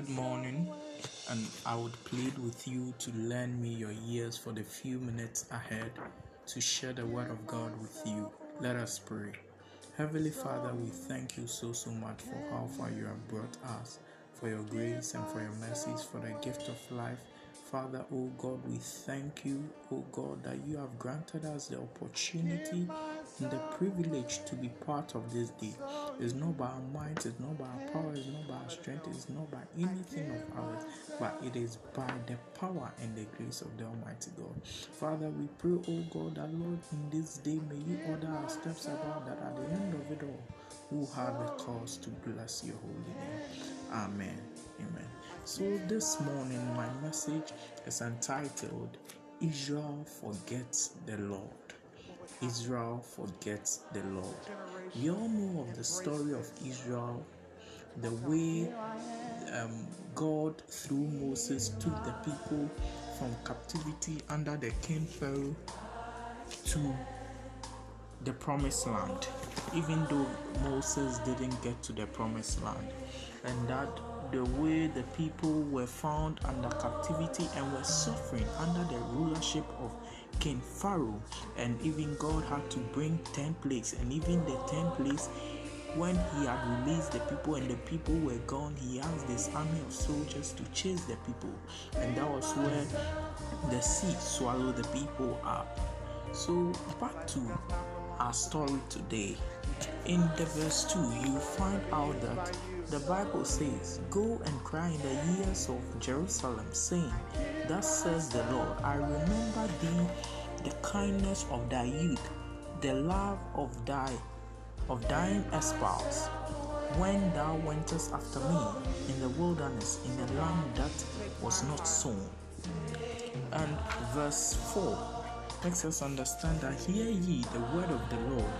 good morning, and I would plead with you to lend me your ears for the few minutes ahead to share the word of God with you. Let us pray. Heavenly Father, we thank you so much for how far you have brought us, for your grace and for your mercies, for the gift of life. Father, oh God, we thank you, oh God, that you have granted us the opportunity and the privilege to be part of this day. It's not by our might, it's not by our power, it's not by our strength, it's not by anything of ours, but it is by the power and the grace of the Almighty God. Father, we pray, oh God, that Lord, in this day, may you order our steps about that at the end of it all, who have a cause to bless your holy name. Amen. Amen. So this morning, my message is entitled, Israel Forgets the Lord. Israel forgets the Lord. We all know of the story of Israel, the way God through Moses took the people from captivity under the king Pharaoh to the promised land, even though Moses didn't get to the promised land, and that the way the people were found under captivity and were suffering under the rulership of King Pharaoh, and even God had to bring 10 plagues, and even the 10 plagues, when he had released the people and the people were gone, he asked this army of soldiers to chase the people, and that was where the sea swallowed the people up. So back to our story today. In the verse 2, you find out that the Bible says, "Go and cry in the ears of Jerusalem, saying, Thus says the Lord, I remember thee, the kindness of thy youth, the love of thine espouse, when thou wentest after me in the wilderness, in the land that was not sown." And verse 4 makes us understand that, "Hear ye the word of the Lord,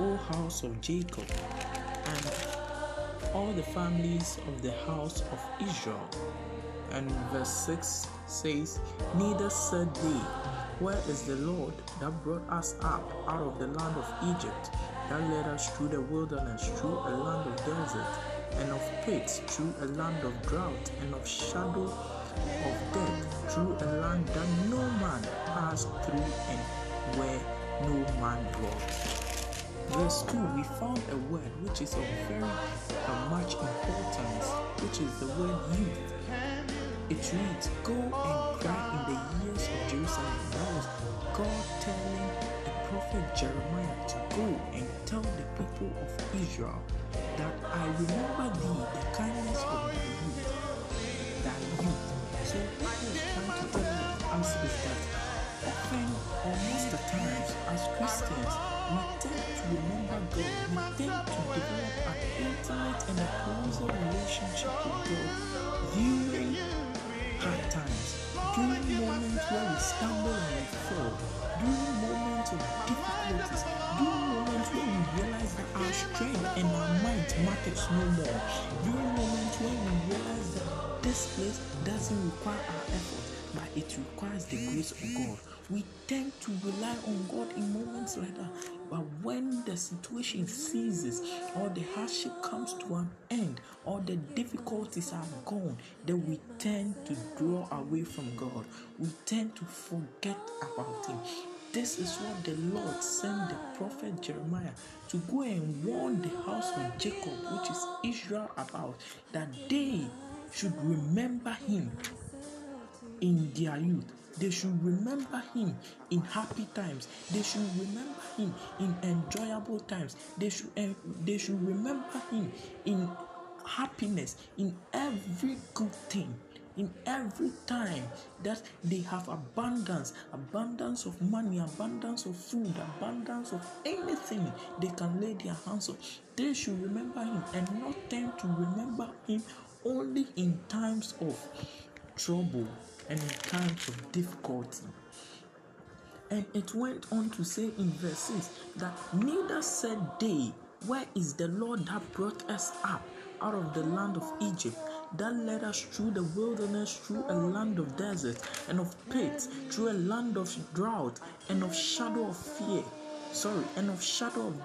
O house of Jacob, and all the families of the house of Israel." And verse 6 says, "Neither said they, Where is the Lord that brought us up out of the land of Egypt, that led us through the wilderness, through a land of desert, and of pits, through a land of drought, and of shadow of death, through a land that no man passed through, and where no man dwelt." Verse 2, we found a word which is of very much importance, which is the word youth. It reads, "Go and cry in the ears of Jerusalem." That was God telling the prophet Jeremiah to go and tell the people of Israel that, "I remember thee, the kindness of thy youth." Thy youth. So what is trying to tell us is that often, or most of the times, as Christians, we tend to remember God, we tend to develop an intimate and a closer relationship with God during hard times, during moments where we stumble and we fall, during moments of difficulties, during moments where we realize that our strength and our might matters no more, during moments where we realize that this place doesn't require our effort, but it requires the grace of God. We tend to rely on God in moments like that, but when the situation ceases, or the hardship comes to an end, or the difficulties are gone, then we tend to draw away from God. We tend to forget about Him. This is what the Lord sent the prophet Jeremiah to go and warn the house of Jacob, which is Israel, about, that they should remember Him in their youth. They should remember Him in happy times. They should remember Him in enjoyable times. They should remember Him in happiness, in every good thing, in every time that they have abundance of money, abundance of food, abundance of anything they can lay their hands on. They should remember Him, and not tend to remember Him only in times of trouble and in times of difficulty. And it went on to say in verse 6 that, "Neither said they, Where is the Lord that brought us up out of the land of Egypt, that led us through the wilderness, through a land of desert, and of pits, through a land of drought, and of shadow of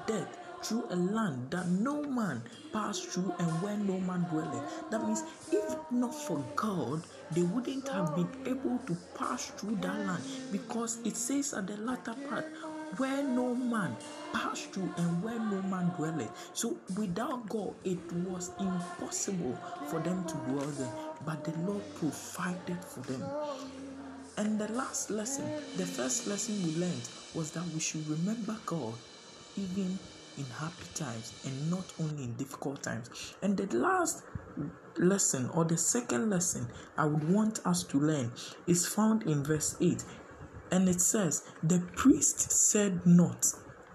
death, through a land that no man passed through and where no man dwelled." That means if not for God, they wouldn't have been able to pass through that land, because it says at the latter part, where no man passed through and where no man dwelleth. So without God, it was impossible for them to dwell there, but the Lord provided for them. And the last lesson, the first lesson we learned was that we should remember God even in happy times and not only in difficult times. And the last lesson, or the second lesson I would want us to learn, is found in verse 8. And it says, the priest said not,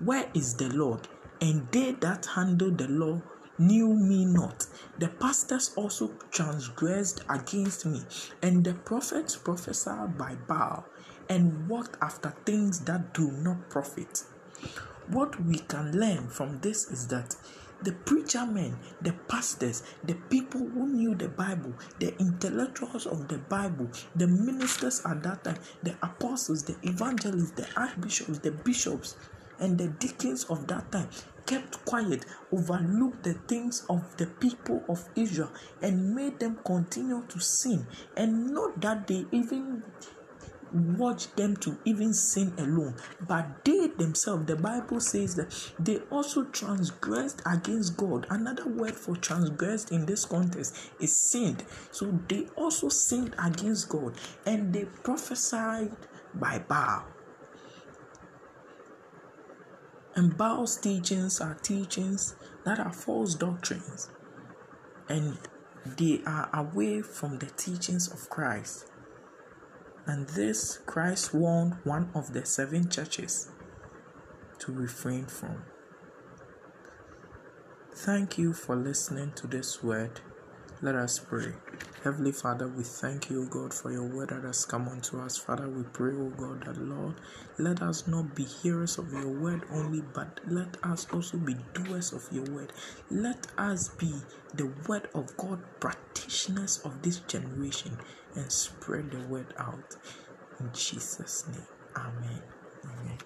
where is the Lord? And they that handled the law knew me not. The pastors also transgressed against me, and the prophets prophesied by Baal, and walked after things that do not profit. What we can learn from this is that the preacher men, the pastors, the people who knew the Bible, the intellectuals of the Bible, the ministers at that time, the apostles, the evangelists, the archbishops, the bishops, and the deacons of that time, kept quiet, overlooked the things of the people of Israel, and made them continue to sin, and not that they even watch them to even sin alone, but they themselves, the Bible says that they also transgressed against God. Another word for transgressed in this context is sinned. So they also sinned against God, and they prophesied by Baal. And Baal's teachings are teachings that are false doctrines, and they are away from the teachings of Christ. And this Christ warned one of the 7 churches to refrain from. Thank you for listening to this word. Let us pray. Heavenly Father, we thank you, God, for your word that has come unto us. Father, we pray, O God, that, Lord, let us not be hearers of your word only, but let us also be doers of your word. Let us be the word of God practitioners of this generation, and spread the word out. In Jesus' name, amen. Amen.